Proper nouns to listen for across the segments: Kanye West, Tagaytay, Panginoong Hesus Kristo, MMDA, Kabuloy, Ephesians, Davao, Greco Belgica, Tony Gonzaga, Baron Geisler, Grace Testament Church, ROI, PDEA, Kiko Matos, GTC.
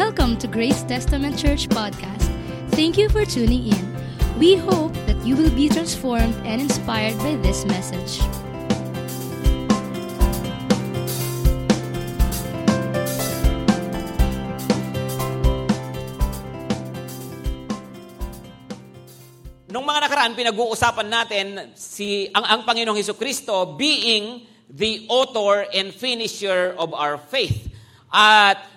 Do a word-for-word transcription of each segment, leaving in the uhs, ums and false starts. Welcome to Grace Testament Church Podcast. Thank you for tuning in. We hope that you will be transformed and inspired by this message. Nung mga nakaraan, pinag-uusapan natin si ang, ang Panginoong Hesus Kristo being the author and finisher of our faith. At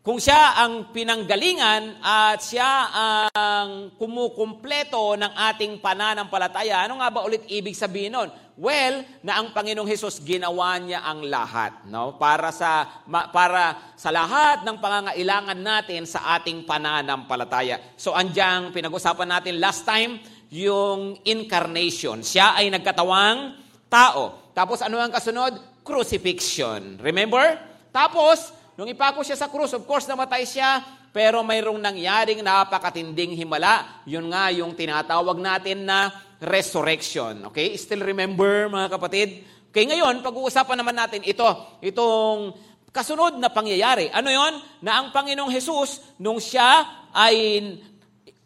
kung siya ang pinanggalingan at siya ang kumukumpleto ng ating pananampalataya, ano nga ba ulit ibig sabihin nun? Well, na ang Panginoong Hesus ginawa niya ang lahat, no? Para sa para sa lahat ng pangangailangan natin sa ating pananampalataya. So andiyan pinag-usapan natin last time yung incarnation. Siya ay nagkatawang tao. Tapos ano ang kasunod? Crucifixion. Remember? Tapos nung ipako siya sa krus, of course, namatay siya, pero mayroong nangyaring napakatinding himala. Yun nga yung tinatawag natin na resurrection. Okay? Still remember, mga kapatid? Okay, ngayon, pag-uusapan naman natin ito, itong kasunod na pangyayari. Ano yon? Na ang Panginoong Hesus, nung siya ay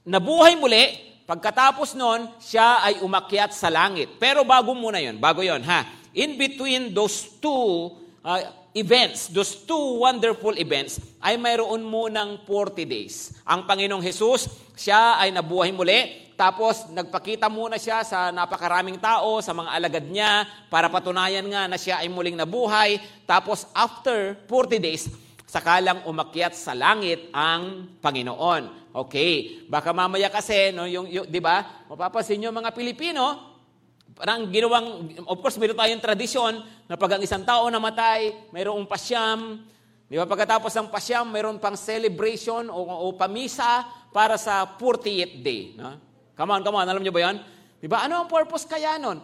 nabuhay muli, pagkatapos nun, siya ay umakyat sa langit. Pero bago muna yon, bago yon, ha? In between those two uh, events, those two wonderful events, ay mayroon munang forty days. Ang Panginoong Hesus, siya ay nabuhay muli, tapos nagpakita muna siya sa napakaraming tao, sa mga alagad niya, para patunayan nga na siya ay muling nabuhay. Tapos after forty days, sakalang umakyat sa langit ang Panginoon. Okay, baka mamaya kasi, no, yung, yung, di ba, mapapansin nyo mga Pilipino, parang ginawang, of course, mayroon tayong tradisyon na pag ang isang tao namatay, mayroong pasyam. Di ba? Pagkatapos ng pasyam, mayroon pang celebration o, o pamisa para sa fortieth day. No? Come on, come on. Alam niyo ba yan? Di ba? Ano ang purpose kaya nun?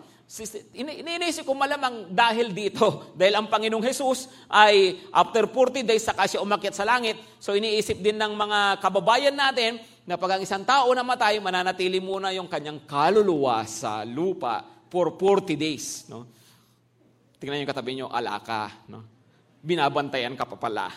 Iniisip ko malamang dahil dito. Dahil ang Panginoong Hesus ay after forty days, saka siya umakyat sa langit. So iniisip din ng mga kababayan natin na pag ang isang tao namatay, mananatili muna yung kanyang kaluluwa sa lupa for forty days, no? Tingnan yung katabi nyo, alaka, no? Binabantayan ka pa pala.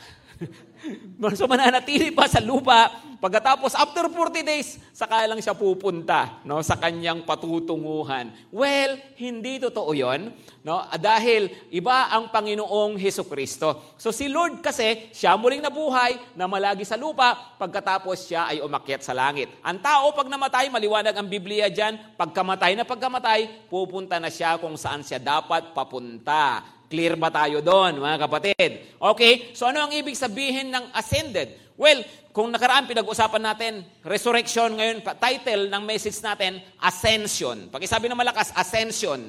So mananatili pa sa lupa, pagkatapos after forty days, saka lang siya pupunta, no, sa kanyang patutunguhan. Well, hindi totoo 'yon, no? Dahil iba ang Panginoong Hesus Kristo. So si Lord kasi, siya muling nabuhay na malagi sa lupa, pagkatapos siya ay umakyat sa langit. Ang tao pag namatay, maliwanag ang Biblia diyan, pagkamatay na pagkamatay, pupunta na siya kung saan siya dapat papunta. Clear ba tayo doon, mga kapatid? Okay, so ano ang ibig sabihin ng ascended? Well, kung nakaraan, pinag-usapan natin, resurrection. Ngayon, title ng message natin, ascension. Pakisabi na malakas, ascension.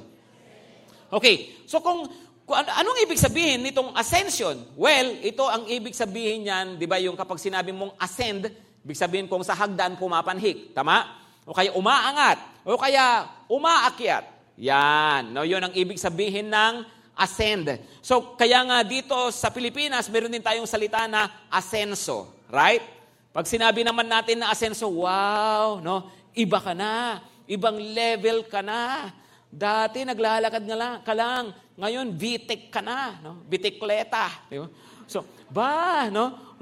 Okay, so kung, kung anong ibig sabihin nitong ascension? Well, ito ang ibig sabihin niyan, di ba yung kapag sinabi mong ascend, ibig sabihin kung sa hagdan pumapanhik, tama? O kaya umaangat, o kaya umaakyat. Yan, no, yun ang ibig sabihin ng ascend. So, kaya nga dito sa Pilipinas, meron din tayong salita na asenso, right? Pag sinabi naman natin na asenso, wow, no? Iba ka na. Ibang level ka na. Dati naglalakad nga lang, ka lang. Ngayon, bitik ka na, no? Bitikleta. Di ba? So, ba, no?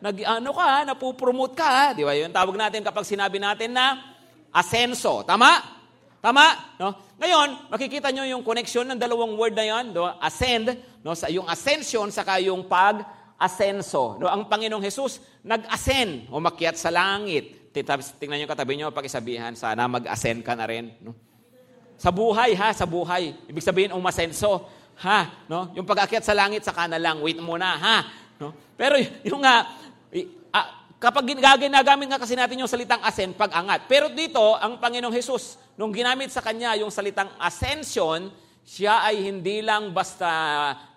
Nag-ano ka, napupromote ka. Di ba? Yun tawag natin kapag sinabi natin na asenso. Tama? Tama? No? Ngayon, makikita nyo yung connection ng dalawang word na yan, no? Ascend, no? Sa yung ascension, saka yung pag-asenso. No? Ang Panginoong Hesus nag-ascend, umakyat sa langit. Tingnan nyo katabi nyo, pakisabihan, sana mag-ascend ka na rin. No? Sa buhay, ha? Sa buhay. Ibig sabihin, umasenso. Ha? No? Yung pag-akyat sa langit, saka na lang, wait muna, ha? No? Pero yung nga, uh, kapag ginagamit nga kasi natin yung salitang ascend, pag-angat. Pero dito, ang Panginoong Hesus, nung ginamit sa kanya yung salitang ascension, siya ay hindi lang basta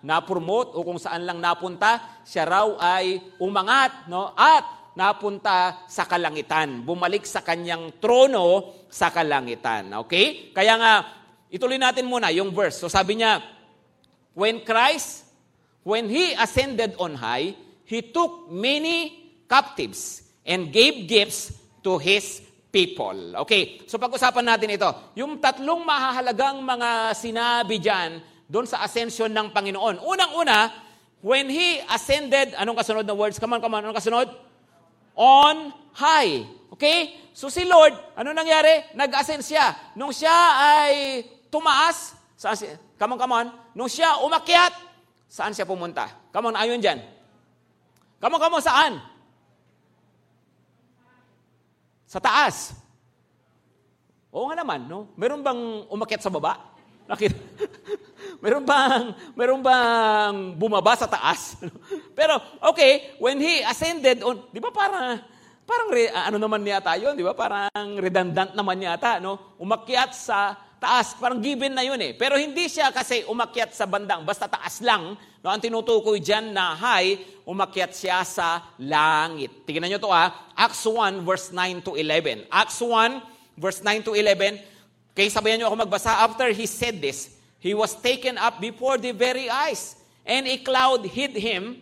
na-promote o kung saan lang napunta, siya raw ay umangat, no? At napunta sa kalangitan. Bumalik sa kanyang trono sa kalangitan. Okay? Kaya nga, ituloy natin muna yung verse. So sabi niya, When Christ, when He ascended on high, He took many captives and gave gifts to His people. Okay, so pag-usapan natin ito. Yung tatlong mahahalagang mga sinabi dyan, doon sa ascension ng Panginoon. Unang-una, when He ascended, anong kasunod na words? Come on, come on, anong kasunod? on high. Okay? So si Lord, ano nangyari? Nag-ascend siya. Nung siya ay tumaas, saan siya? Come on, come on. Nung siya umakyat, saan siya pumunta? Come on, ayon dyan. Come on, come on, saan? Sa taas. Oo nga naman, no? Meron bang umakyat sa baba? Nakita. meron bang meron bang bumaba sa taas? Pero okay, when he ascended on, 'di ba para parang ano naman yata 'yon, 'di ba? Parang redundant naman yata, no? Umakyat sa taas, parang given na 'yon eh. Pero hindi siya kasi umakyat sa bandang basta taas lang, no? Ang tinutukoy diyan na high, umakyat siya sa langit. Tingnan niyo to ah, Acts one verse nine to eleven. Acts one verse nine to eleven. Okay, sabayan niyo ako magbasa. After he said this, he was taken up before their very eyes, and a cloud hid him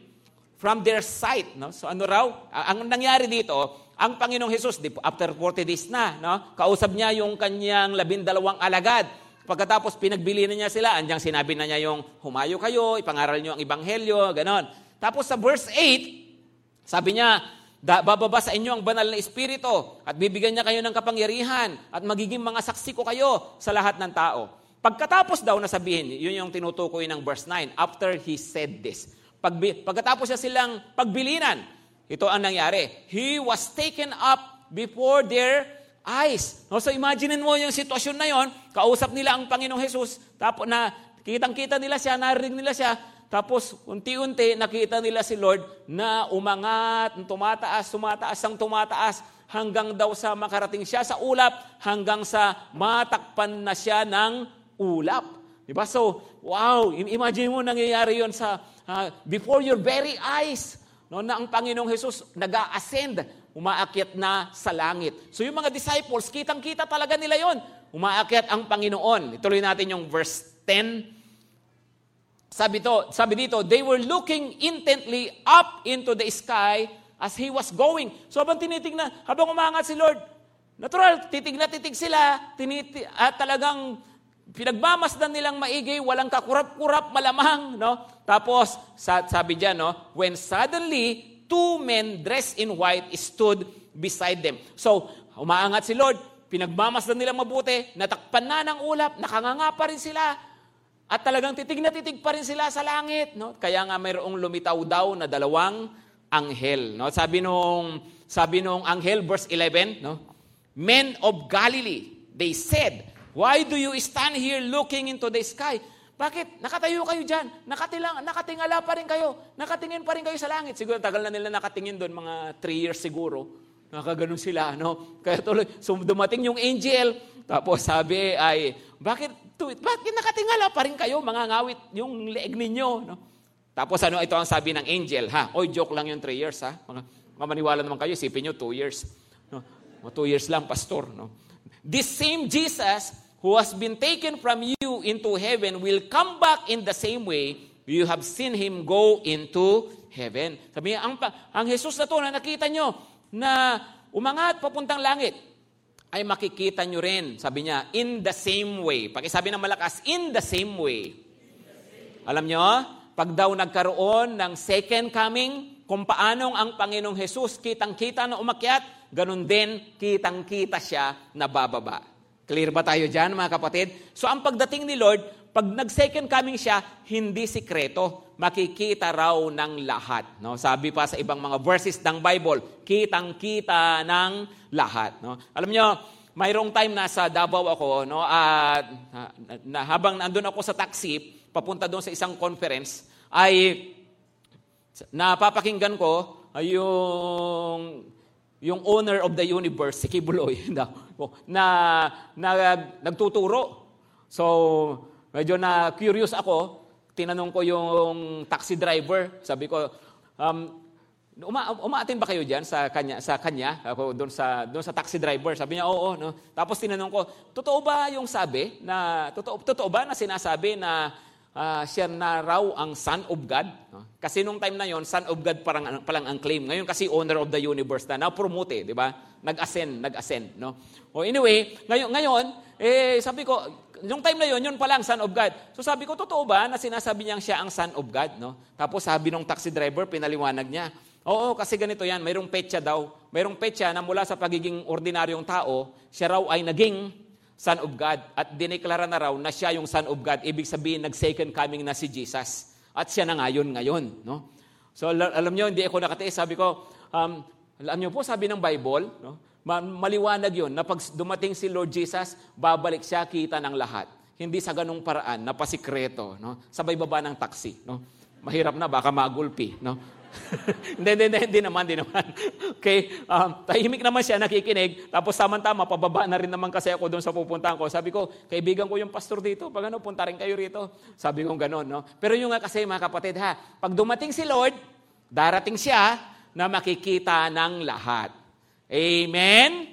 from their sight. No? So ano raw? Ang nangyari dito, ang Panginoong Hesus, after forty days na, no? Kausap niya yung kanyang labindalawang alagad. Pagkatapos pinagbili na niya sila, andiyan sinabi na niya yung, humayo kayo, ipangaral niyo ang Ebanghelyo, ganon. Tapos sa verse eight, sabi niya, Da, bababa sa inyo ang banal na espiritu at bibigyan niya kayo ng kapangyarihan at magiging mga saksi ko kayo sa lahat ng tao. Pagkatapos daw na sabihin, yun yung tinutukoy ng verse nine, after he said this. Pag, pagkatapos niya silang pagbilinan, ito ang nangyari. He was taken up before their eyes. No, so imaginin mo yung sitwasyon na yon, kausap nila ang Panginoong Hesus, tapos na kitang-kita nila siya, narinig nila siya, tapos, unti-unti, nakita nila si Lord na umangat, tumataas, tumataas, ang tumataas, hanggang daw sa makarating siya sa ulap, hanggang sa matakpan na siya ng ulap. Diba? So, wow, imagine mo nangyayari yun sa, uh, before your very eyes, no, na ang Panginoong Hesus nag-a-ascend, umaakyat na sa langit. So, yung mga disciples, kitang-kita talaga nila yun. Umaakyat ang Panginoon. Ituloy natin yung verse ten. Sabi, to, sabi dito, they were looking intently up into the sky as he was going. So habang tinitignan, habang umangat si Lord, natural, titig na titig sila, tiniti, at talagang pinagmamasdan nilang maigi, walang kakurap-kurap, malamang. No? Tapos, sabi dyan, no? When suddenly, two men dressed in white stood beside them. So, umaangat si Lord, pinagmamasdan nilang mabuti, natakpan na ng ulap, nakanganga pa rin sila. At talagang titig na titig pa rin sila sa langit, no? Kaya nga mayroong lumitaw daw na dalawang anghel, no? Sabi nung sabi nung anghel verse eleven, no? Men of Galilee, they said, why do you stand here looking into the sky? Bakit nakatayo kayo diyan? Nakatilang nakatingala pa rin kayo. Nakatingin pa rin kayo sa langit. Siguro tagal na nila nakatingin doon, mga three years siguro. Nakaganon sila, no? Kaya tuloy, so dumating yung angel, tapos sabi ay, bakit Bakit nakatingala pa rin kayo, mga ngawit yung leeg ninyo, no? Tapos ano, ito ang sabi ng angel, ha? Oy, joke lang yung three years, ha? Mga, mamaniwala naman kayo, isipin nyo, two years. No? Two years lang, pastor, no? This same Jesus who has been taken from you into heaven will come back in the same way you have seen him go into heaven. Sabi niya, ang, ang Jesus na to na nakita nyo na umangat papuntang langit, ay makikita nyo rin. Sabi niya, in the same way. Pakisabi ng malakas, in the same way. The same way. Alam nyo, pag daw nagkaroon ng second coming, kung paanong ang Panginoong Hesus kitang-kita na umakyat, ganun din kitang-kita siya na bababa. Clear ba tayo dyan, mga kapatid? So ang pagdating ni Lord, pag nag-second coming siya, hindi sikreto. Makikita raw ng lahat. No? Sabi pa sa ibang mga verses ng Bible, kitang-kita ng lahat, no? Alam niyo, mayroong time nasa Davao ako, no? At uh, na, habang nandoon ako sa taxi papunta doon sa isang conference, ay napapakinggan ko ay yung yung owner of the universe si Kabuloy na, na, na nagtuturo. So medyo na curious ako, tinanong ko yung taxi driver, sabi ko, um Uma, umaatin ba kayo diyan sa kanya sa kanya ako doon sa doon sa taxi driver? Sabi niya, oo, no. Tapos tinanong ko, totoo ba yung sabi na totoo totoo ba na sinasabi na uh, siya na raw ang son of God? No? Kasi nung time na yon, son of God parang palang ang claim. Ngayon kasi owner of the universe na, na-promote, eh, di ba? Nag-ascend, nag-ascend, no. O anyway, ngayon ngayon eh sabi ko, yung time na yon, yun pa lang son of God. So sabi ko, totoo ba na sinasabi niyang siya ang son of God, no? Tapos sabi nung taxi driver, pinaliwanag niya, oo, kasi ganito yan, mayroong petsa daw. mayroong petsa na mula sa pagiging ordinaryong tao, siya raw ay naging Son of God at dineklara na raw na siya yung Son of God. Ibig sabihin, nag-second coming na si Jesus. At siya na ngayon, ngayon. No? So alam nyo, hindi ako nakatiis. Sabi ko, um, alam nyo po, sabi ng Bible, no? Maliwanag yun, na pag dumating si Lord Jesus, babalik siya, kita ng lahat. Hindi sa ganung paraan, na pasikreto, no? Sabay baba ng taxi. No? Mahirap na, baka magulpi. No? Hindi, hindi, hindi naman, hindi naman. Okay, um, tahimik naman siya, nakikinig. Tapos samantama, pababa na rin naman kasi ako doon sa pupuntahan ko. Sabi ko, kaibigan ko yung pastor dito. Pag ano, punta rin kayo rito. Sabi ko gano'n, no? Pero yung nga kasi, mga kapatid, ha? Pag dumating si Lord, darating siya na makikita ng lahat. Amen?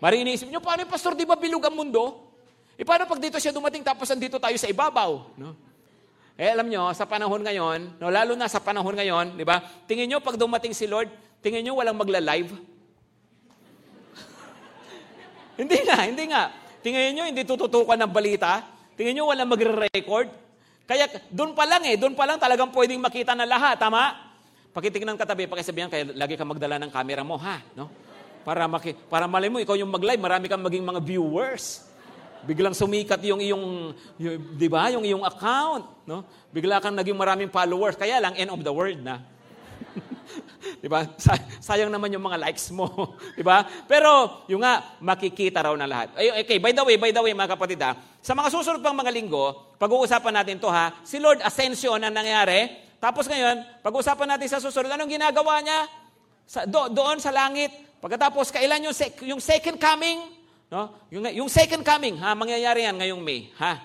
Mariniisip nyo, paano yung pastor, di ba bilog ang mundo? E paano pag dito siya dumating, tapos andito tayo sa ibabaw, no? Eh, alam nyo, sa panahon ngayon, no, lalo na sa panahon ngayon, di ba? Tingin nyo, pag dumating si Lord, tingin nyo, walang magla-live. Hindi nga, hindi nga. Tingin nyo, hindi tututukan ng balita. Tingin nyo, walang magre-record. Kaya, doon pa lang eh, doon pa lang talagang pwedeng makita na lahat, tama? Pakitignan katabi, pakisabihan, kaya lagi kang magdala ng camera mo, ha? No? Para, maki- para malay mo, ikaw yung mag-live, marami kang maging mga viewers. Biglang sumikat yung iyong, yung, di ba, yung iyong account, no? Bigla kang naging maraming followers, kaya lang end of the world na. Di ba? Sayang naman yung mga likes mo, di ba? Pero yung nga makikita raw na lahat. Ay, okay, by the way, by the way, mga kapatid, ha, sa mga susunod pang mga linggo, pag-uusapan natin to, ha. Si Lord Ascension ang nangyari. Tapos ngayon, pag-uusapan natin sa susunod anong ginagawa niya sa, do, doon sa langit. Pagkatapos kailan yung sec, yung second coming? No? Yung, yung second coming, ha, mangyayari yan ngayong May, ha.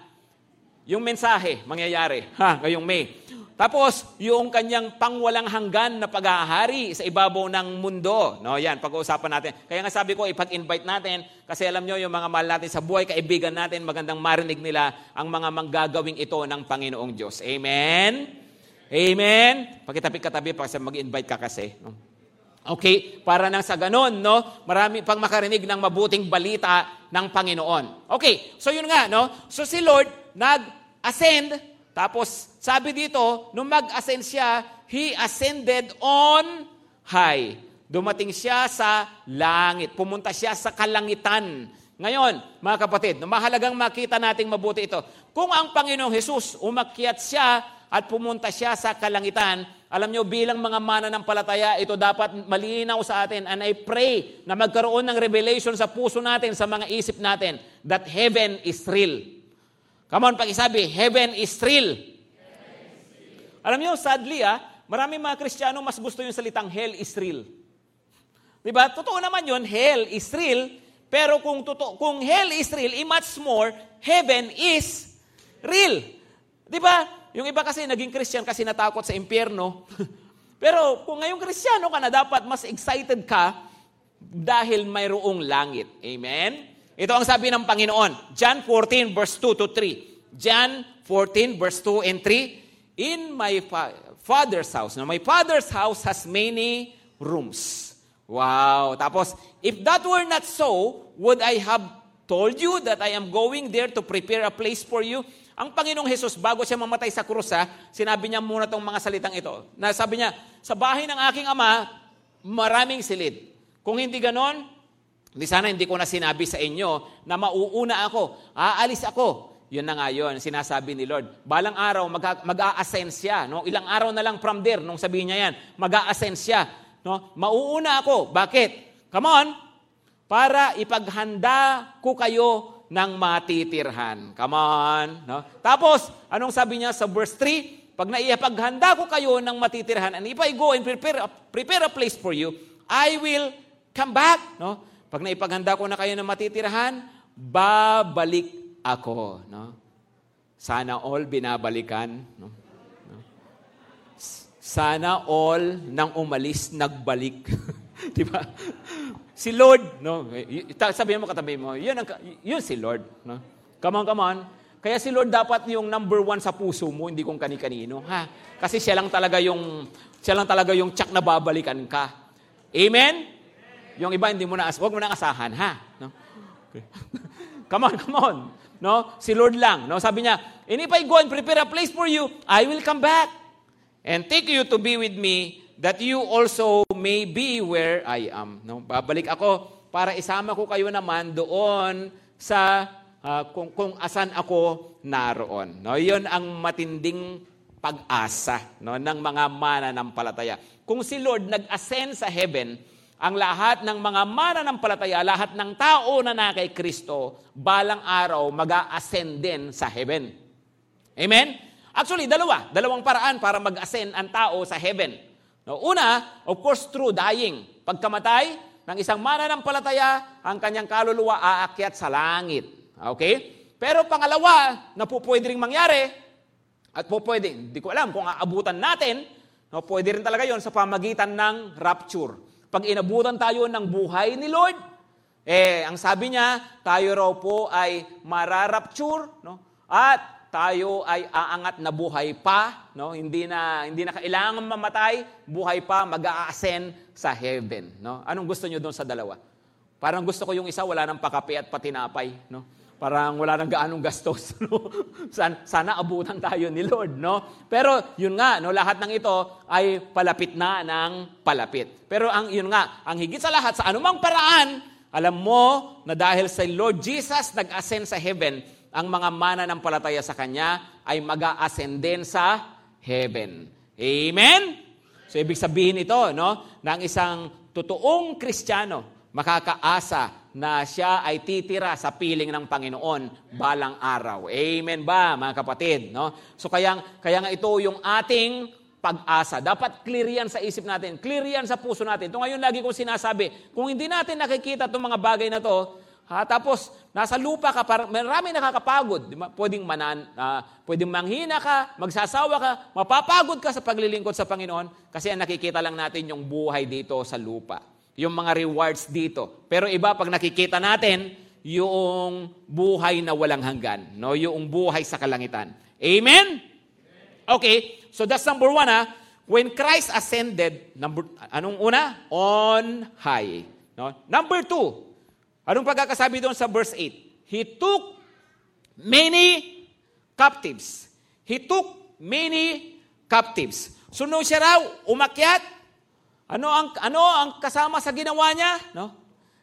Yung mensahe, mangyayari, ha, ngayong May. Tapos, yung kanyang pangwalang hanggan na pag-ahari sa ibabaw ng mundo. No, yan, pag-uusapan natin. Kaya nga sabi ko, ipag-invite natin, kasi alam nyo, yung mga mahal natin sa buhay, kaibigan natin, magandang marinig nila ang mga manggagawing ito ng Panginoong Diyos. Amen? Amen? Pakitapik-katabi, kasi mag-invite ka kasi, no? Okay, para nang sa ganun, no? Marami pang makarinig ng mabuting balita ng Panginoon. Okay, so yun nga, no? So si Lord nag-ascend, tapos sabi dito, nung mag-ascend siya, He ascended on high. Dumating siya sa langit. Pumunta siya sa kalangitan. Ngayon, mga kapatid, mahalagang makita nating mabuti ito. Kung ang Panginoong Hesus umakyat siya at pumunta siya sa kalangitan, alam nyo, bilang mga mananampalataya, ito dapat malinaw sa atin. And I pray na magkaroon ng revelation sa puso natin, sa mga isip natin, that heaven is real. Come on, pakisabi, heaven is real. Heaven is real. Alam nyo, sadly, ah, maraming mga Kristiyano mas gusto yung salitang hell is real. Diba? Totoo naman yun, hell is real. Pero kung, totoo, kung hell is real, i much more, heaven is real. Di ba? Yung iba kasi naging Christian kasi natakot sa impyerno. Pero kung ngayong Kristiyano ka na, dapat mas excited ka dahil mayroong langit. Amen? Ito ang sabi ng Panginoon. John fourteen verse two to three. John fourteen verse two and three. In my fa- father's house. Now, my father's house has many rooms. Wow. Tapos, if that were not so, would I have told you that I am going there to prepare a place for you? Ang Panginoong Hesus, bago siya mamatay sa krus, ha, sinabi niya muna itong mga salitang ito. Na sabi niya, sa bahay ng aking ama, maraming silid. Kung hindi ganon, di sana hindi ko na sinabi sa inyo na mauuna ako, aalis ako. Yun na nga yun, sinasabi ni Lord. Balang araw, mag-a-ascend siya. No? Ilang araw na lang from there, nung sabihin niya yan, mag-a-ascend siya. No? Mauuna ako. Bakit? Come on! Para ipaghanda ko kayo ng matitirhan. Come on! No? Tapos, anong sabi niya sa verse three? Pag naipaghanda ko kayo ng matitirhan, and if I go and prepare a, prepare a place for you, I will come back. No? Pag naipaghanda ko na kayo ng matitirhan, babalik ako. No? Sana all binabalikan. No? Sana all nang umalis, nagbalik. Diba? Si Lord, no? Sabihin mo, katabi mo, yun, ang, yun si Lord. No? Come on, come on. Kaya si Lord dapat yung number one sa puso mo, hindi kung kani-kanino. Ha? Kasi siya lang talaga yung, siya lang talaga yung tsak na babalikan ka. Amen? Yung iba, hindi mo na, huwag mo na asahan, ha? No? Okay. Come on, come on. No? Si Lord lang. No? Sabi niya, and if I go and prepare a place for you, I will come back. And take you to be with me, that you also may be where I am. No? Babalik ako para isama ko kayo naman doon sa uh, kung, kung asan ako naroon. No? Yun ang matinding pag-asa, no, ng mga mananampalataya. Kung si Lord nag-ascend sa heaven, ang lahat ng mga mananampalataya, lahat ng tao na na kay Kristo, balang araw mag-a-ascend din sa heaven. Amen? Actually, dalawa. Dalawang paraan para mag-ascend ang tao sa heaven. No, una, of course, through dying. Pagkamatay ng isang mananampalataya, ang kanyang kaluluwa aakyat sa langit. Okay? Pero pangalawa, na po pwede rin mangyari, at po pwede, hindi ko alam kung aabutan natin, no, pwede rin talaga yon sa pamagitan ng rapture. Pag inabutan tayo ng buhay ni Lord, eh, ang sabi niya, tayo raw po ay mararapture, no? At tayo ay aangat na buhay pa, no? Hindi na hindi na kailangan mamatay, buhay pa, mag-a-ascend sa heaven, no? Anong gusto niyo doon sa dalawa? Parang gusto ko yung isa, wala nang pakape at patinapay, no? Parang wala nang gaanong gastos, no? Sana, sana abutan tayo ni Lord, no? Pero yun nga, no, lahat ng ito ay palapit na ng palapit. Pero ang yun nga, ang higit sa lahat, sa anumang paraan, alam mo na dahil sa Lord Jesus nag-ascend sa heaven, ang mga mananampalataya sa Kanya ay mag-a-ascend din sa heaven. Amen? So ibig sabihin ito, no, na ang isang totoong Kristiyano makakaasa na siya ay titira sa piling ng Panginoon balang araw. Amen ba, mga kapatid? No? So, kaya, kaya nga ito yung ating pag-asa. Dapat clear yan sa isip natin. Clear yan sa puso natin. Ito ngayon lagi kong sinasabi, kung hindi natin nakikita itong mga bagay na ito, ha, tapos nasa lupa ka, para, marami nakakapagod. Pwedeng, manan, uh, pwedeng manghina ka, magsasawa ka, mapapagod ka sa paglilingkod sa Panginoon kasi nakikita lang natin yung buhay dito sa lupa. Yung mga rewards dito. Pero iba pag nakikita natin, yung buhay na walang hanggan. No? Yung buhay sa kalangitan. Amen? Okay, so that's number one. Ha? When Christ ascended, number, anong una? On high. No? Number two, anong pagkakasabi doon sa verse eight? He took many captives. He took many captives. So nung siya raw, umakyat, Ano ang ano ang kasama sa ginawa niya, no?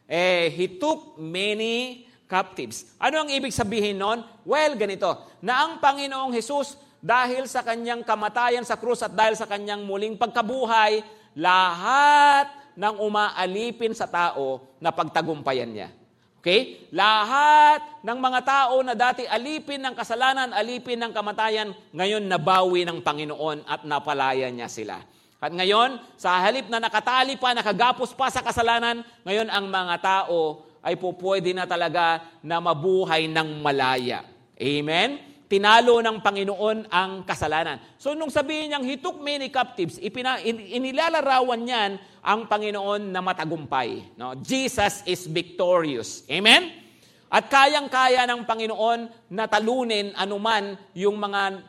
Eh, he took many captives. Ano ang ibig sabihin noon? Well, ganito, na ang Panginoong Hesus dahil sa kanyang kamatayan sa krus at dahil sa kanyang muling pagkabuhay, lahat ng umaalipin sa tao na pagtagumpayan niya. Okay? Lahat ng mga tao na dati alipin ng kasalanan, alipin ng kamatayan, ngayon nabawi ng Panginoon at napalaya niya sila. At ngayon, sa halip na nakatali pa, nakagapos pa sa kasalanan, ngayon ang mga tao ay pupwede na talaga na mabuhay ng malaya. Amen? Tinalo ng Panginoon ang kasalanan. So, nung sabihin niyang, he took many captives, ipina, in, inilalarawan niyan ang Panginoon na matagumpay. No? Jesus is victorious. Amen? At kayang-kaya ng Panginoon na talunin anuman yung mga,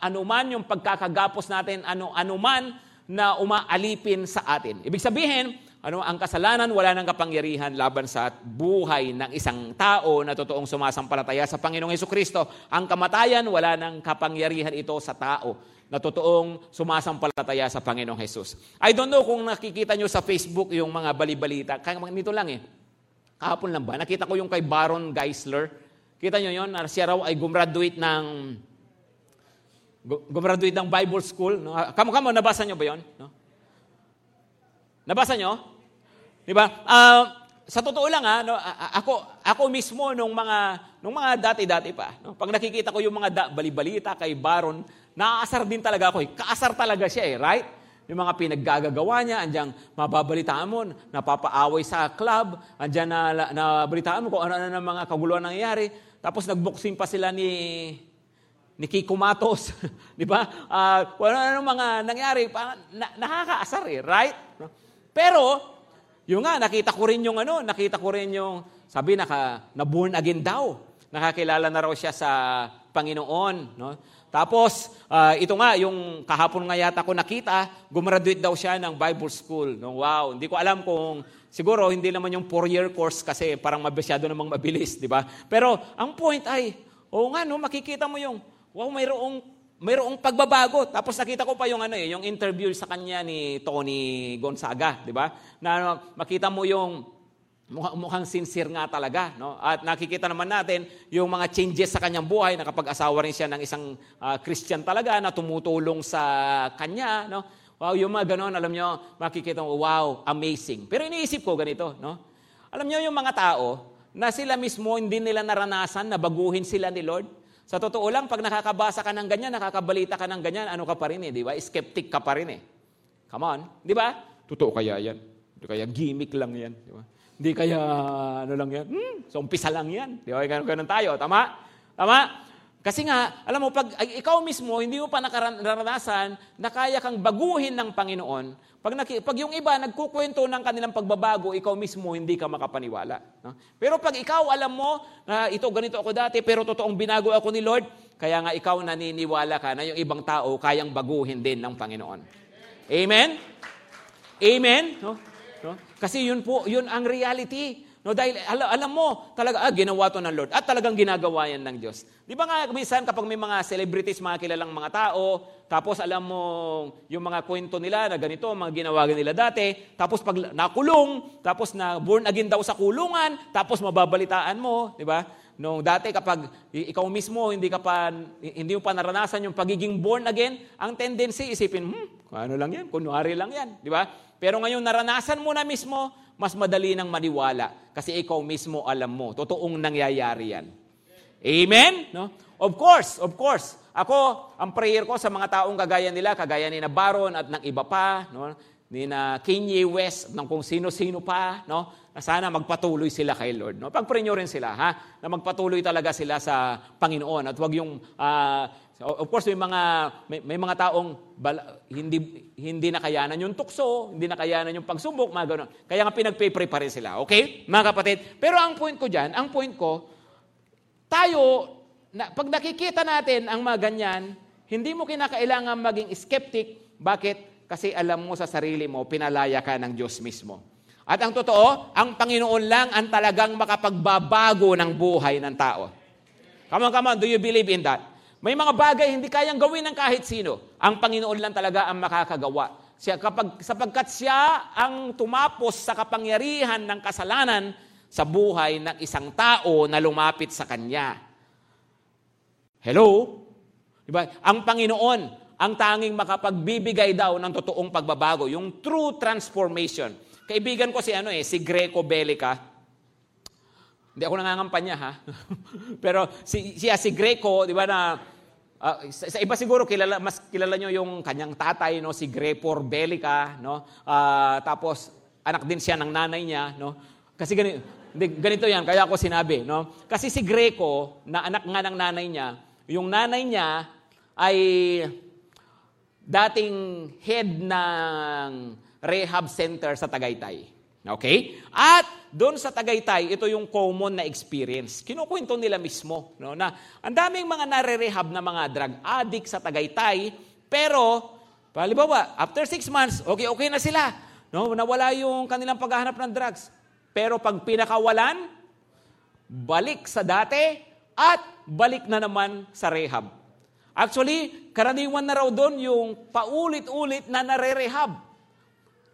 anuman yung pagkakagapos natin, ano, anuman, na umaalipin sa atin. Ibig sabihin, ano, ang kasalanan wala nang kapangyarihan laban sa buhay ng isang tao na totoong sumasampalataya sa Panginoong Jesucristo. Ang kamatayan, wala nang kapangyarihan ito sa tao na totoong sumasampalataya sa Panginoong Hesus. I don't know kung nakikita nyo sa Facebook yung mga balibalita. Kaya nito lang eh. Kahapon lang ba? Nakita ko yung kay Baron Geisler. Kita nyo yun? Siya raw ay gumraduate ng... Gumraduate ng Bible School. No? Come, come on, nabasa nyo ba yun? No? Nabasa nyo? Diba? Uh, sa totoo lang, ha, no, ako, ako mismo nung mga, nung mga dati-dati pa, no? Pag nakikita ko yung mga da- balibalita kay Baron, naaasar din talaga ako. Eh. Kaasar talaga siya eh, right? Yung mga pinaggagawa niya, andiyan mababalitaan mo, napapaaway sa club, andiyan na, nabalitaan mo kung ano-ano ng mga kaguluhan nangyayari. Tapos nagboxing pa sila ni... ni Kiko Matos, di ba? Uh, kung ano-ano mga nangyari, parang na, nakakaasar eh, right? Pero, yung nga, nakita ko rin yung ano, nakita ko rin yung, sabi, naka, na-born again daw. Nakakilala na raw siya sa Panginoon, no? Tapos, uh, ito nga, yung kahapon nga yata ko nakita, gumraduate daw siya ng Bible School. No? Wow, hindi ko alam kung, siguro, hindi naman yung four-year course kasi parang mabisyado namang mabilis, di ba? Pero, ang point ay, oo nga, no, makikita mo yung, wow, mayroong mayroong pagbabago. Tapos nakita ko pa yung ano eh, yung interview sa kanya ni Tony Gonzaga, 'di ba? Na ano, makita mo yung mukhang sincere nga talaga, no? At nakikita naman natin yung mga changes sa kanyang buhay, nakapag-asawa rin siya ng isang uh, Christian talaga na tumutulong sa kanya, no? Wow, yung mga ganoon, alam niyo, makikita mo, wow, amazing. Pero iniisip ko ganito, no? Alam niyo yung mga tao na sila mismo hindi nila naranasan na baguhin sila ni Lord. Sa totoo lang, pag nakakabasa ka ng ganyan, nakakabalita ka ng ganyan, ano ka pa rin eh, di ba? Skeptic ka pa rin eh. Come on, di ba? Totoo kaya yan? Hindi kaya gimmick lang yan, di ba? Hindi kaya ano lang yan? Hmm, so umpisa lang yan. Di ba? Ganun-ganun tayo, tama? Tama? Kasi nga, alam mo, pag ikaw mismo, hindi mo pa naranasan na kaya kang baguhin ng Panginoon, pag, naki, pag yung iba nagkukwento ng kanilang pagbabago, ikaw mismo hindi ka makapaniwala. No? Pero pag ikaw alam mo na ito, ganito ako dati, pero totoong binago ako ni Lord, kaya nga ikaw naniniwala ka na yung ibang tao kayang baguhin din ng Panginoon. Amen? Amen? No? No? Kasi yun po, yun ang reality. No, dahil alam, alam mo, talaga, ah, ginawa to ng Lord. At talagang ginagawa yan ng Diyos. Di ba nga, minsan kapag may mga celebrities, mga kilalang mga tao, tapos alam mo yung mga kwento nila na ganito, mga ginawagan nila dati, tapos pag nakulong, tapos na born again daw sa kulungan, tapos mababalitaan mo, di ba? No, dati kapag ikaw mismo, hindi ka pa, hindi mo pa naranasan yung pagiging born again, ang tendency, isipin, hmm, ano lang yan, kunwari lang yan, di ba? Pero ngayon, naranasan mo na mismo, mas madali nang maniwala kasi ikaw mismo alam mo, totoong nangyayari yan. Amen? No? Of course, of course. Ako, ang prayer ko sa mga taong kagaya nila, kagaya ni na Baron at ng iba pa, no? Ni na Kanye West, ng kung sino-sino pa, no? Na sana magpatuloy sila kay Lord. No? Pag-pray nyo rin sila, ha? Na magpatuloy talaga sila sa Panginoon at wag yung... Uh, Of course, may mga may, may mga taong bala, hindi hindi nakayanan yung tukso, hindi nakayanan yung pagsubok, mga ganun. Kaya nga pinagpe-pray pa rin sila. Okay? Mga kapatid, pero ang point ko diyan, ang point ko, tayo na, pag nakikita natin ang mga ganyan, hindi mo kinakailangan maging skeptic. Bakit? Kasi alam mo sa sarili mo, pinalaya ka ng Diyos mismo. At ang totoo, ang Panginoon lang ang talagang makapagbabago ng buhay ng tao. Come on, come on, do you believe in that? May mga bagay hindi kayang gawin ng kahit sino. Ang Panginoon lang talaga ang makakagawa. Siya, kapag, sapagkat siya ang tumapos sa kapangyarihan ng kasalanan sa buhay ng isang tao na lumapit sa kanya. Hello? Diba? Ang Panginoon, ang tanging makapagbibigay daw ng totoong pagbabago, yung true transformation. Kaibigan ko si ano eh, si Greco Belgica. Hindi ako nangangampanya ha. Pero si siya si Greco, 'di ba na uh, sa, sa iba siguro kilala mas kilala niyo yung kanyang tatay no, si Greco Belgica, no? Uh, tapos anak din siya ng nanay niya, no? Kasi ganito, ganito 'yan kaya ako sinabi, no? Kasi si Greco na anak nga ng nanay niya, yung nanay niya ay dating head ng rehab center sa Tagaytay. Okay? At doon sa Tagaytay, ito yung common na experience. Kinukwento nila mismo, no, na ang daming mga nare-rehab na mga drug addict sa Tagaytay, pero, halimbawa, after six months, okay, okay na sila. No, nawala yung kanilang paghahanap ng drugs. Pero pag pinakawalan, balik sa dati, at balik na naman sa rehab. Actually, karaniwan na raw doon yung paulit-ulit na nare-rehab.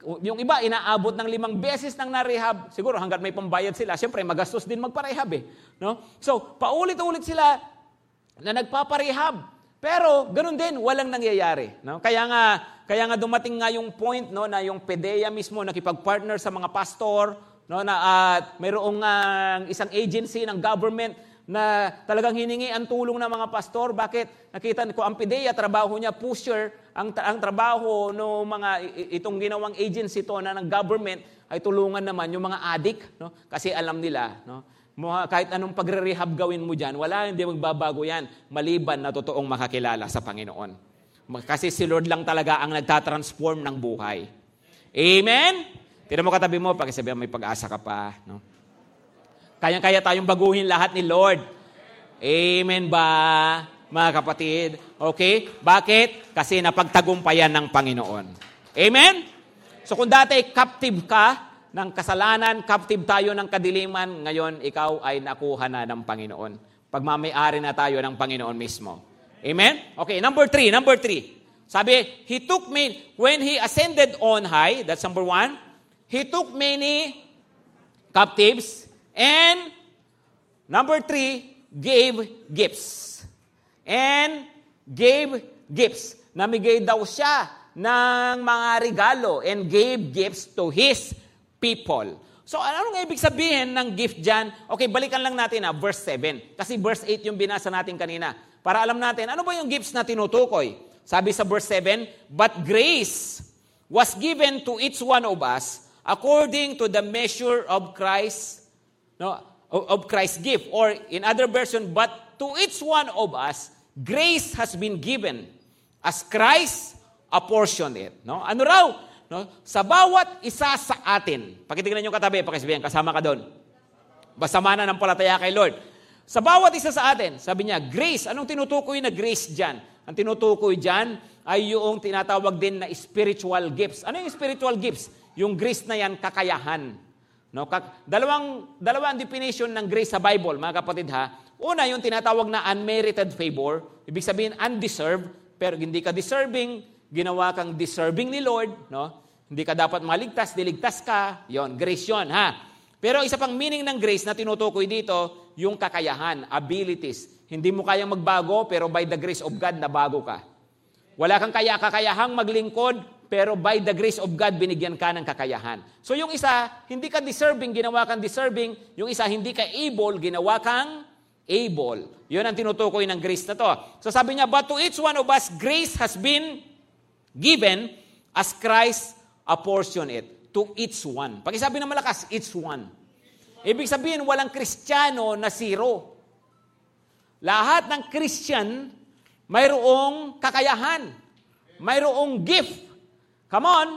Yung iba, inaabot ng limang beses ng narehab. Siguro, hanggat may pambayad sila, siyempre, magastos din magparehab eh. No? So, paulit-ulit sila na nagpaparehab. Pero, ganun din, walang nangyayari. No? Kaya nga, kaya nga dumating nga yung point no, na yung P D E A mismo, nakipag-partner sa mga pastor, no, na, at mayroong uh, isang agency ng government na talagang hiningi ang tulong ng mga pastor. Bakit? Nakita ko ang P D E A, trabaho niya, pusher, ang, ang trabaho ng no, mga itong ginawang agency to na ng government ay tulungan naman yung mga addict, no? Kasi alam nila, no? Kahit anong pagre-rehab gawin mo diyan, wala, hindi magbabago yan maliban na totoong makakilala sa Panginoon. Kasi si Lord lang talaga ang nagta-transform ng buhay. Amen. Tira mo katabi mo para sabihan may pag-asa ka pa, no? Kaya-kaya tayong baguhin lahat ni Lord. Amen ba? Mga kapatid. Okay? Bakit? Kasi napagtagumpayan ng Panginoon. Amen? So kung dati captive ka ng kasalanan, captive tayo ng kadiliman, ngayon ikaw ay nakuha na ng Panginoon. Pagmamayari na tayo ng Panginoon mismo. Amen? Okay, number three, number three. Sabi, He took many, when He ascended on high, that's number one, He took many captives, and number three, gave gifts. And gave gifts. Namigay daw siya ng mga regalo and gave gifts to His people. So, ano nga ibig sabihin ng gift dyan? Okay, balikan lang natin na verse seven. Kasi verse eight yung binasa natin kanina. Para alam natin, ano ba yung gifts na tinutukoy? Sabi sa verse seven, But grace was given to each one of us according to the measure of Christ, no, of Christ's gift. Or in other version, but to each one of us, grace has been given as Christ apportioned it. No? Ano raw? No? Sa bawat isa sa atin, pakitignan nyo katabi, pakisabihin, kasama ka doon. Basama na ng palataya kay Lord. Sa bawat isa sa atin, sabi niya, grace, anong tinutukoy na grace dyan? Ang tinutukoy dyan ay yung tinatawag din na spiritual gifts. Ano yung spiritual gifts? Yung grace na yan, kakayahan. No? Kak- dalawang, dalawang definition ng grace sa Bible, mga kapatid ha. Una, yung tinatawag na unmerited favor, ibig sabihin undeserved, pero hindi ka deserving, ginawa kang deserving ni Lord, no? Hindi ka dapat maligtas, diligtas ka. Yon, grace yon, ha? Pero isa pang meaning ng grace na tinutukoy dito, yung kakayahan, abilities. Hindi mo kayang magbago, pero by the grace of God, nabago ka. Wala kang kaya, kakayahang maglingkod, pero by the grace of God, binigyan ka ng kakayahan. So yung isa, hindi ka deserving, ginawa kang deserving. Yung isa, hindi ka able, ginawa kang able. Yun ang tinutukoy ng grace na to. So sabi niya, but to each one of us, grace has been given as Christ apportioned it to each one. Pakisabi na malakas, each one. Ibig sabihin, walang Kristiyano na zero. Lahat ng Christian, mayroong kakayahan. Mayroong gift. Come on.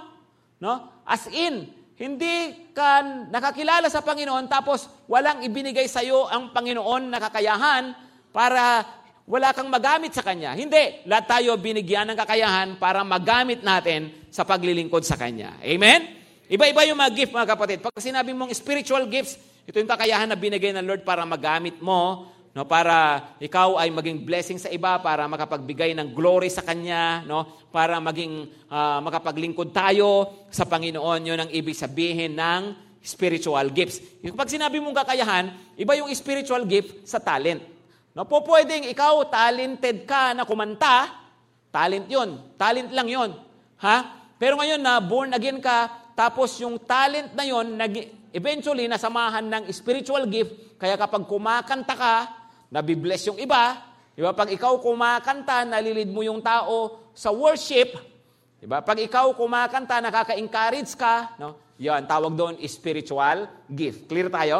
No? As in, hindi ka nakakilala sa Panginoon tapos walang ibinigay sa'yo ang Panginoon na kakayahan para wala kang magamit sa Kanya. Hindi. Lahat tayo binigyan ng kakayahan para magamit natin sa paglilingkod sa Kanya. Amen? Iba-iba yung mga gift, mga kapatid. Pag sinabi mong spiritual gifts, ito yung kakayahan na binigay ng Lord para magamit mo, no, para ikaw ay maging blessing sa iba, para makapagbigay ng glory sa Kanya, no, para maging uh, makapaglingkod tayo sa Panginoon. Yun ang ibig sabihin ng spiritual gifts. Pag sinabi mong kakayahan, iba yung spiritual gift sa talent. No, po pwedeng ikaw, talented ka na kumanta, talent yon, talent lang yon, ha? Pero ngayon na born again ka, tapos yung talent na yon, nag- eventually nasamahan ng spiritual gift, kaya kapag kumakanta ka, nabibless yung iba, di ba? Pag ikaw kumakanta, nalilid mo yung tao sa worship, di ba? Pag ikaw kumakanta, nakaka-encourage ka, no? Yan, tawag doon, spiritual gift. Clear tayo?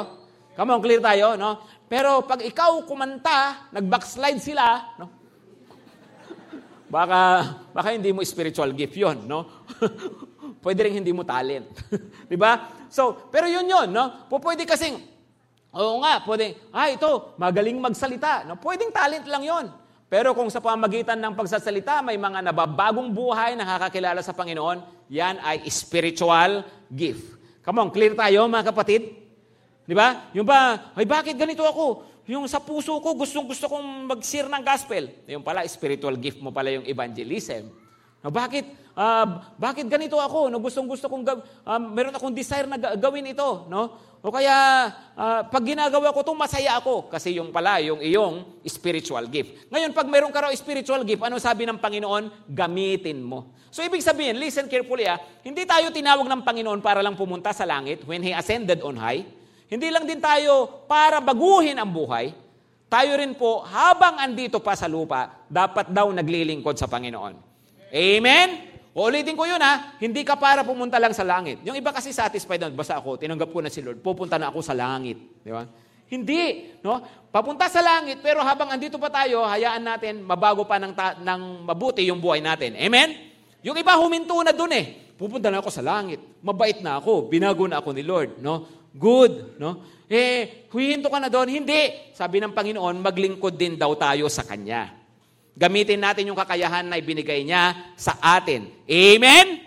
Come on, clear tayo, no? Pero pag ikaw kumanta, nag-backslide sila, no? Baka, baka hindi mo spiritual gift yon, no? Pwede rin hindi mo talent. Di ba? So, pero yun yun, no? Pwede kasing, oo nga, pwede, ah, ito, magaling magsalita, no? Pwedeng talent lang yon. Pero kung sa pamagitan ng pagsasalita, may mga nababagong buhay na nakakilala sa Panginoon, yan ay spiritual gift. Come on, clear tayo, mga kapatid? Di ba? Yung ba, ay bakit ganito ako? Yung sa puso ko, gustong-gusto kong mag-share ng gospel. Yung pala, spiritual gift mo pala yung evangelism. No, bakit, uh, bakit ganito ako? No, gustong-gusto kong, uh, meron akong desire na gawin ito. No? O kaya, uh, pag ginagawa ko ito, masaya ako. Kasi yung pala, yung iyong spiritual gift. Ngayon, pag meron ka raw spiritual gift, ano sabi ng Panginoon? Gamitin mo. So, ibig sabihin, listen carefully, ah, hindi tayo tinawag ng Panginoon para lang pumunta sa langit when He ascended on high. Hindi lang din tayo para baguhin ang buhay, tayo rin po habang andito pa sa lupa, dapat daw naglilingkod sa Panginoon. Amen? O ulitin ko yun ha, hindi ka para pumunta lang sa langit. Yung iba kasi satisfied doon, basta ako, tinanggap ko na si Lord, pupunta na ako sa langit. Di ba? Hindi. No? Papunta sa langit, pero habang andito pa tayo, hayaan natin, mabago pa ng, ta- ng mabuti yung buhay natin. Amen? Yung iba huminto na doon eh. Pupunta na ako sa langit. Mabait na ako. Binago na ako ni Lord. No? Good. No? Eh, huwihinto ka na doon. Hindi. Sabi ng Panginoon, maglingkod din daw tayo sa Kanya. Gamitin natin yung kakayahan na ibinigay niya sa atin. Amen?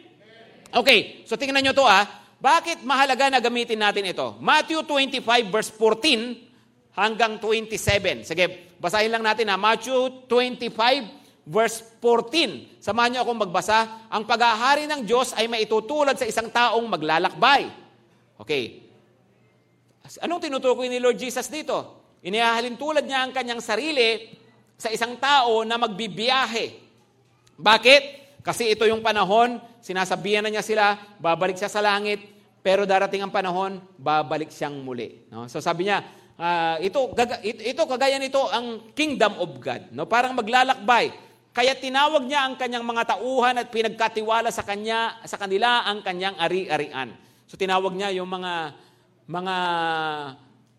Okay. So, tingnan nyo to ah. Bakit mahalaga na gamitin natin ito? Matthew twenty-five verse fourteen hanggang twenty-seven. Sige, Basahin lang natin ha, Matthew twenty-five, verse fourteen. Samahan niyo akong magbasa. Ang paghahari ng Diyos ay maitutulad sa isang taong maglalakbay. Okay. Anong tinutukoy ni Lord Jesus dito? Inihahalin tulad niya ang kanyang sarili sa isang tao na magbibiyahe. Bakit? Kasi ito yung panahon, sinasabihan na niya sila, babalik siya sa langit, pero darating ang panahon, babalik siyang muli. No? So sabi niya, uh, ito, gaga, ito, ito kagaya nito ang kingdom of God. No? Parang maglalakbay. Kaya tinawag niya ang kanyang mga tauhan at pinagkatiwala sa, kanya, sa kanila ang kanyang ari-arian. So tinawag niya yung mga, mga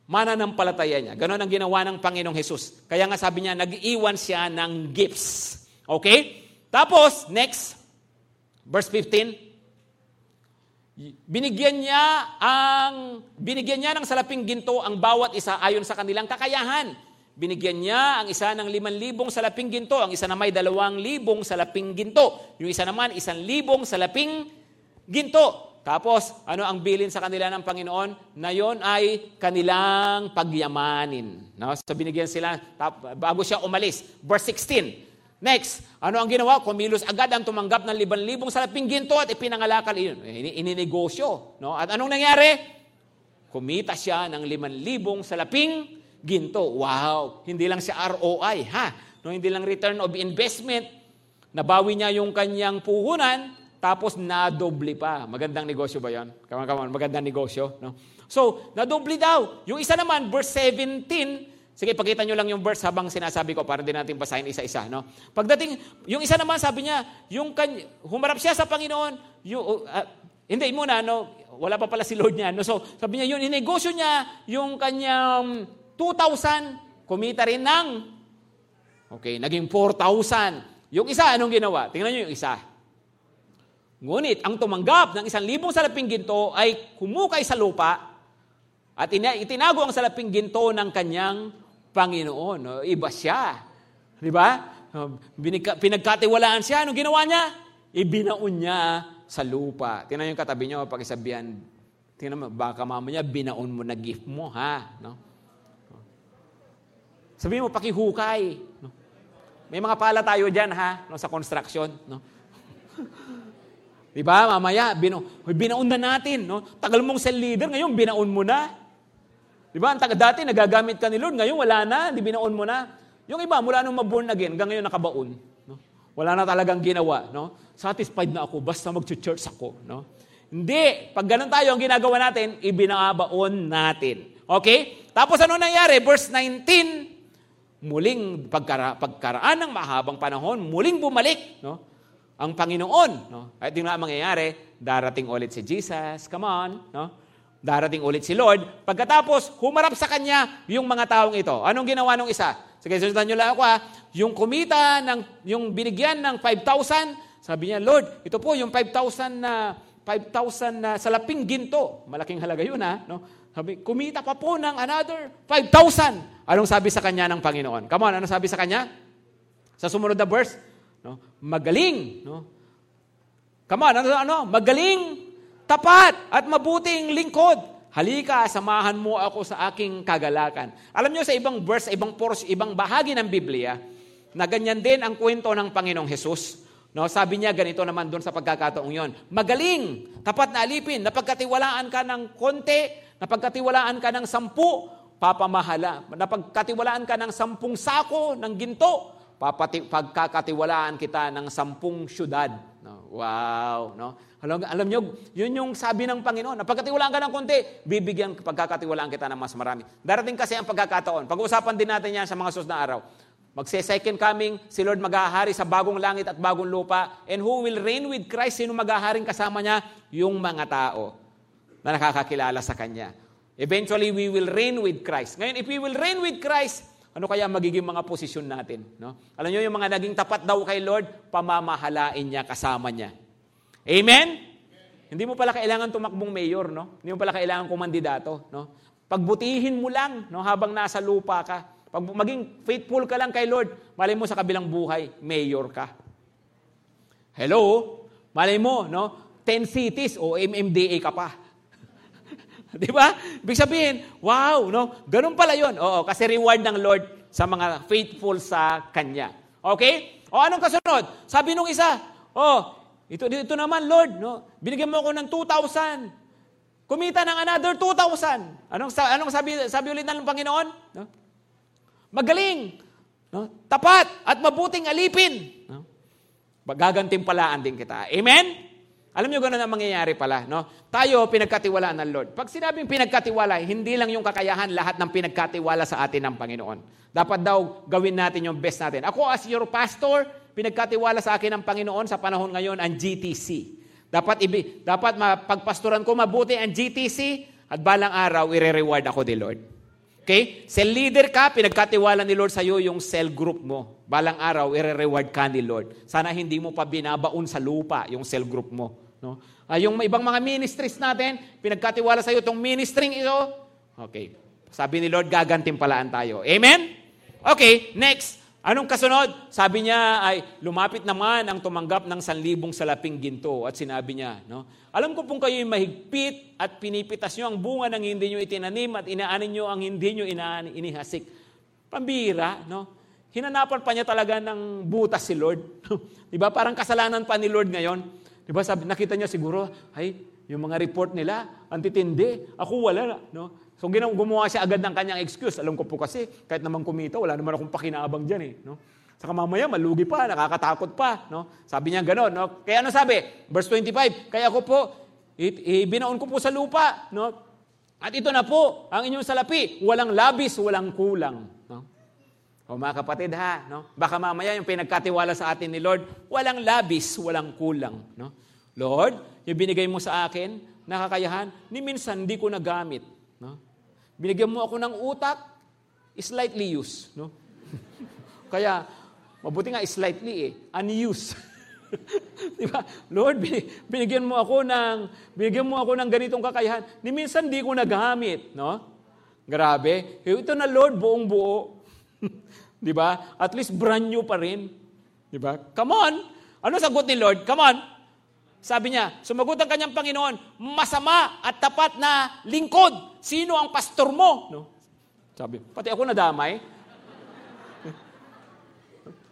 mananampalataya niya. Ganon ang ginawa ng Panginoong Hesus. Kaya nga sabi niya, nag-iwan siya ng gifts. Okay? Tapos, next, verse fifteen. Binigyan niya ang binigyan niya ng salaping ginto ang bawat isa ayon sa kanilang kakayahan. Binigyan niya ang isa ng limang libong salaping ginto, ang isa na may dalawang libong salaping ginto, yung isa naman isang libong salaping ginto. Tapos, ano ang bilin sa kanila ng Panginoon? Na yon ay kanilang pagyamanin. No? So, binigyan sila tap, bago siya umalis. Verse sixteen. Next, ano ang ginawa? Kumilos agad ang tumanggap ng liban libong salaping ginto at ipinangalakal iyon. Ininegosyo. No? At anong nangyari? Kumita siya ng liman libong salaping ginto. Wow! Hindi lang siya R O I, ha? No, hindi lang return of investment. Nabawi niya yung kanyang puhunan, tapos nadoble pa. Magandang negosyo ba yun? Come on, come on. Magandang negosyo. No? So, nadoble daw. Yung isa naman, verse seventeen, sige, pakita nyo lang yung verse habang sinasabi ko para din natin basahin isa-isa. No? Pagdating, yung isa naman sabi niya, yung kanya, humarap siya sa Panginoon. Yung, uh, hindi muna, no? Wala pa pala si Lord niya. No? So, sabi niya, yun, inegosyo niya yung kanyang two thousand, kumita rin ng, okay, naging four thousand. Yung isa, anong ginawa? Tingnan nyo yung isa. Ngunit, ang tumanggap ng isang libong salaping ginto ay kumukay sa lupa at itinago ang salaping ginto ng kanyang Panginoon. Iba siya. Di ba? Pinagkatiwalaan siya. Anong ginawa niya? Ibinaon niya sa lupa. Tingnan yung katabi niyo, pakisabihan, tingnan mo, baka mama niya, binaon mo na gift mo, ha? No? Sabihin mo, pakihukay. No? May mga pala tayo dyan, ha? No, sa construction. No? Di ba? Mamaya, bina- binaon na natin. No? Tagal mong cell leader, ngayon binaon mo na. Di ba? Ang taga dati, nagagamit ka ni Lord. Ngayon, wala na. Di binaon mo na. Yung iba, mula nung maborn again, hanggang ngayon nakabaon. No? Wala na talagang ginawa. No? Satisfied na ako. Basta mag-church ako. No? Hindi. Pag ganun tayo, ang ginagawa natin, ibinabaon natin. Okay? Tapos ano nangyari? Verse nineteen, muling pagkara- pagkaraan ng mahabang panahon, muling bumalik. No? Ang Panginoon. No? At yung na mangyayari, darating ulit si Jesus. Come on. No? Darating ulit si Lord. Pagkatapos, humarap sa Kanya yung mga taong ito. Anong ginawa nung isa? Sige, susundan nyo lang ako ha. Yung kumita, ng, yung binigyan ng five thousand, sabi niya, Lord, ito po yung five thousand na, five thousand na salaping ginto. Malaking halaga yun ha. No? Sabi, kumita pa po ng another five thousand. Anong sabi sa Kanya ng Panginoon? Come on, anong sabi sa Kanya? Sa sumunod na verse, no? Magaling, no? Come on, ano, ano? Magaling, tapat, at mabuting lingkod. Halika, samahan mo ako sa aking kagalakan. Alam nyo, sa ibang verse, ibang portion, ibang bahagi ng Biblia, na ganyan din ang kwento ng Panginoong Hesus. No? Sabi niya, ganito naman doon sa pagkakataong yon. Magaling, tapat na alipin, napagkatiwalaan ka ng konti, napagkatiwalaan ka ng sampu, papamahala, napagkatiwalaan ka ng sampung sako ng ginto, Papati, pagkakatiwalaan kita ng sampung syudad. No? Wow. No? Alam, alam nyo, yun yung sabi ng Panginoon. Pagkatiwalaan ka ng konti, bibigyan pagkakatiwalaan kita ng mas marami. Darating kasi ang pagkakataon. Pag-uusapan din natin yan sa mga susunod na araw. Magse-second coming, si Lord maghahari sa bagong langit at bagong lupa. And who will reign with Christ? Sino maghaharing kasama niya? Yung mga tao na nakakakilala sa Kanya. Eventually, we will reign with Christ. Ngayon, if we will reign with Christ, ano kaya magiging mga posisyon natin? No? Alam niyo, yung mga naging tapat daw kay Lord, pamamahalain niya, kasama niya. Amen? Amen? Hindi mo pala kailangan tumakbong mayor, no? Hindi mo pala kailangan kumandidato, no? Pagbutihin mo lang, no? Habang nasa lupa ka. Pag maging faithful ka lang kay Lord, malay mo sa kabilang buhay, mayor ka. Hello? Malay mo, no? ten cities o M M D A ka pa. Di ba? Ibig sabihin, wow, no? Ganun pala yun. Oo, kasi reward ng Lord sa mga faithful sa Kanya. Okay? O anong kasunod? Sabi nung isa, oh, ito, ito naman, Lord, no? Binigyan mo ako ng two thousand. Kumita ng another two thousand. Anong, anong sabi, sabi ulit ng Panginoon? No? Magaling, no? Tapat, at mabuting alipin. No? Gagantimpalaan din kita. Amen? Alam nyo, gano'n ang mangyayari pala, no? Tayo, pinagkatiwalaan ng Lord. Pag sinabing pinagkatiwala, hindi lang yung kakayahan, lahat ng pinagkatiwala sa atin ng Panginoon. Dapat daw, gawin natin yung best natin. Ako, as your pastor, pinagkatiwala sa akin ng Panginoon sa panahon ngayon, ang G T C. Dapat, ibi, dapat mapagpasturan ko mabuti ang G T C, at balang araw, i-reward ako ni Lord. Okay? Cell leader ka, pinagkatiwala ni Lord sa'yo yung cell group mo. Balang araw, i-reward ka ni Lord. Sana hindi mo pa binabaon sa lupa yung cell group mo. No? Ah, yung ibang mga ministries natin, pinagkatiwala sa'yo itong ministering ito. Okay. Sabi ni Lord, gagantimpalaan tayo. Amen? Okay, next. Anong kasunod? Sabi niya ay, lumapit naman ang tumanggap ng sanlibong salaping ginto. At sinabi niya, no? Alam ko pong kayo'y mahigpit at pinipitas niyo ang bunga ng hindi niyo itinanim at inaanin niyo ang hindi niyo inaan- inihasik. Pambira, no? Hinanapan pa niya talaga ng butas si Lord. Diba? Parang kasalanan pa ni Lord ngayon. Diba? Sabi, nakita niya siguro, ay, yung mga report nila, antitindi. Ako wala. No? So ginawa, gumawa siya agad ng kanyang excuse. Alam ko po kasi, kahit naman kumita, wala naman akong pakinabang dyan eh. No? Saka mamaya, malugi pa, nakakatakot pa. No? Sabi niya gano'n. No? Kaya ano sabi? Verse twenty-five, kaya ako po, ibinaon ko po sa lupa. No? At ito na po, ang inyong salapi, walang labis, walang kulang. No? O mga kapatid ha, no? Baka mamaya yung pinagkatiwala sa atin ni Lord, walang labis, walang kulang. No? Lord, yung binigay mo sa akin, nakakayahan, ni minsan di ko nagamit. No? Binigyan mo ako ng utak, slightly used. No? Kaya, mabuti nga slightly eh, unused. Diba? Lord, binigyan mo ako ng, binigyan mo ako ng ganitong kakayahan, ni minsan di ko nagamit. No? Grabe, ito na Lord, buong buo. Di ba? At least brand new pa rin. Di ba? Come on! Ano sagot ni Lord? Come on! Sabi niya, sumagot ang kanyang Panginoon, masama at tapat na lingkod. Sino ang pastor mo? No? Sabi, pati ako nadamay.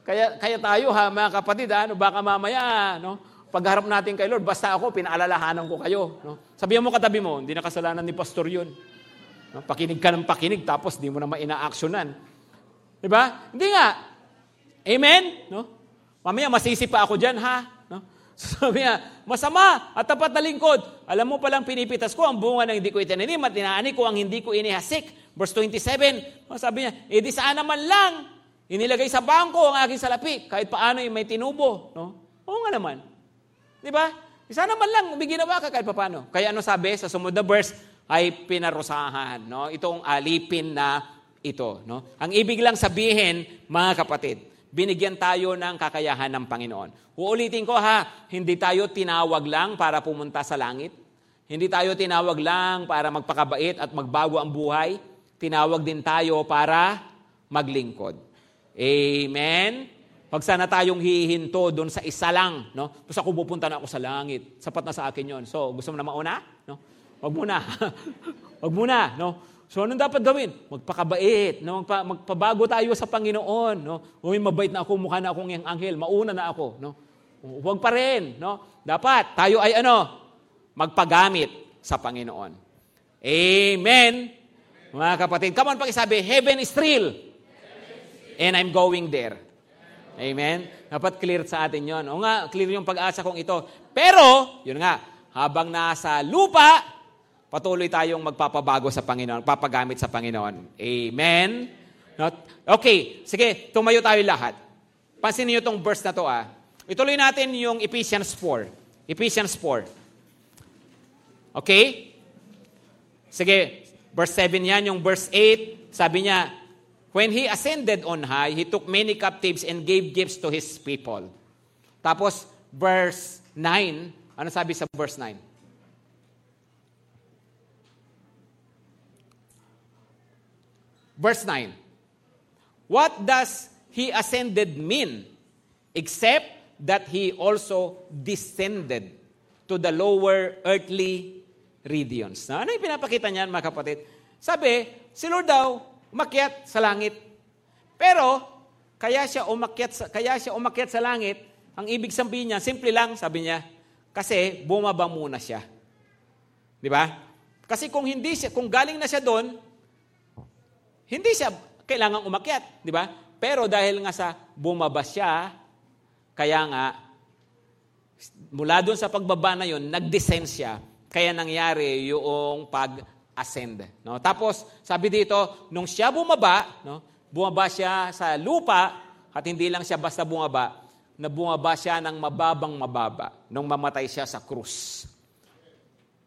kaya, kaya tayo ha, mga kapatid, ano, baka mamaya, no? Pagharap natin kay Lord, basta ako, pinaalalahanan ko kayo. No? Sabihan mo katabi mo, hindi na kasalanan ni pastor yun. No? Pakinig ka ng pakinig, tapos di mo na maina-actionan. Diba? Hindi nga. Amen? No? Mamaya, masisi pa ako dyan, ha? No? Sabi niya, masama at tapat na lingkod. Alam mo palang pinipitas ko ang bunga ng hindi ko itinanim at inaani ko ang hindi ko inihasik. Verse twenty-seven, sabi niya, e di saan naman lang, inilagay sa bangko ang aking salapi, kahit paano yung may tinubo. No? Oo nga naman. Diba? E saan naman lang, biginawa ka kahit paano. Kaya ano sabi, sa sumunod na verse, ay pinarusahan. No? Itong alipin na ito, no? Ang ibig lang sabihin, mga kapatid, binigyan tayo ng kakayahan ng Panginoon. Uulitin ko ha, hindi tayo tinawag lang para pumunta sa langit. Hindi tayo tinawag lang para magpakabait at magbago ang buhay. Tinawag din tayo para maglingkod. Amen? Pag sana tayong hihinto doon sa isa lang, no? Tapos ako pupunta na ako sa langit. Sapat na sa akin yon. So, gusto mo na mauna? No? Wag muna. Wag muna, no? So, anong dapat gawin? Magpakabait. No? Magpa, magpabago tayo sa Panginoon. No? Uy, mabait na ako, mukha na akong yung anghel. Mauna na ako. No? Huwag pa rin. No? Dapat, tayo ay ano? Magpagamit sa Panginoon. Amen! Mga kapatid, come on, pakisabi, heaven is real. And I'm going there. Amen? Dapat clear sa atin yon. O nga, clear yung pag-asa kong ito. Pero, yun nga, habang nasa lupa, patuloy tayong magpapabago sa Panginoon, papagamit sa Panginoon. Amen? Not? Okay, sige, tumayo tayo lahat. Pansinin niyo itong verse na to ah. Ituloy natin yung Ephesians four. Ephesians four. Okay? Sige, verse seven yan, yung verse eight, sabi niya, when He ascended on high, He took many captives and gave gifts to His people. Tapos, verse nine, ano sabi sa verse nine? Verse nine, what does He ascended mean? Except that He also descended to the lower earthly regions. Na ano yung pinapakita niyan, mga kapatid? Sabi, si Lord daw, umakyat sa langit. Pero, kaya siya umakyat sa, kaya siya umakyat sa langit, ang ibig sabihin niya, simple lang, sabi niya, kasi bumaba muna siya. Di ba? Kasi kung hindi siya, kung galing na siya doon, hindi siya kailangang umakyat, di ba? Pero dahil nga sa bumaba siya, kaya nga, mula doon sa pagbaba na yun, nag-descend siya. Kaya nangyari yung pag-ascend. No? Tapos, sabi dito, nung siya bumaba, no? Bumaba siya sa lupa, at hindi lang siya basta bumaba, na bumaba siya ng mababang mababa nung mamatay siya sa krus.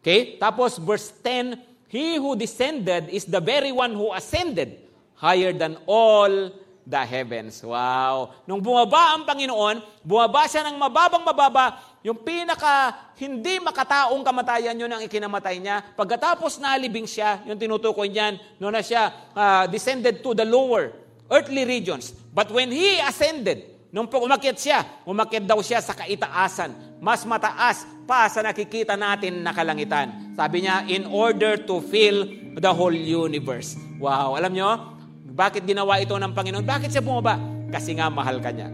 Okay? Tapos, verse ten, He who descended is the very one who ascended higher than all the heavens. Wow! Nung bumaba ang Panginoon, bumaba siya ng mababang mababa, yung pinaka hindi makataong kamatayan yun ang ikinamatay niya. Pagkatapos nalibing siya, yung tinutukoy niyan, noon na siya uh, descended to the lower earthly regions. But when He ascended, nung umakyat siya, umakyat daw siya sa kaitaasan, mas mataas pa sa nakikita natin na kalangitan. Sabi niya, in order to fill the whole universe. Wow, alam niyo, bakit ginawa ito ng Panginoon? Bakit siya bumaba? Kasi nga mahal ka niya.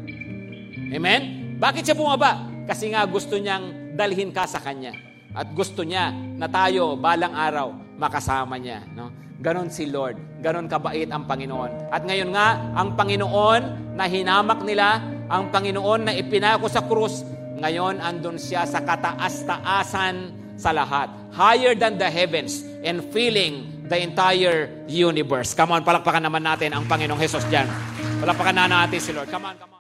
Amen? Bakit siya bumaba? Kasi nga gusto niyang dalhin ka sa Kanya. At gusto niya na tayo balang araw makasama niya. No? Ganon si Lord. Ganon kabait ang Panginoon. At ngayon nga, ang Panginoon na hinamak nila, ang Panginoon na ipinako sa krus, ngayon andun siya sa kataas-taasan sa lahat. Higher than the heavens and filling the entire universe. Come on, palakpakan naman natin ang Panginoong Hesus dyan. Palakpakan na natin si Lord. Come on, come on.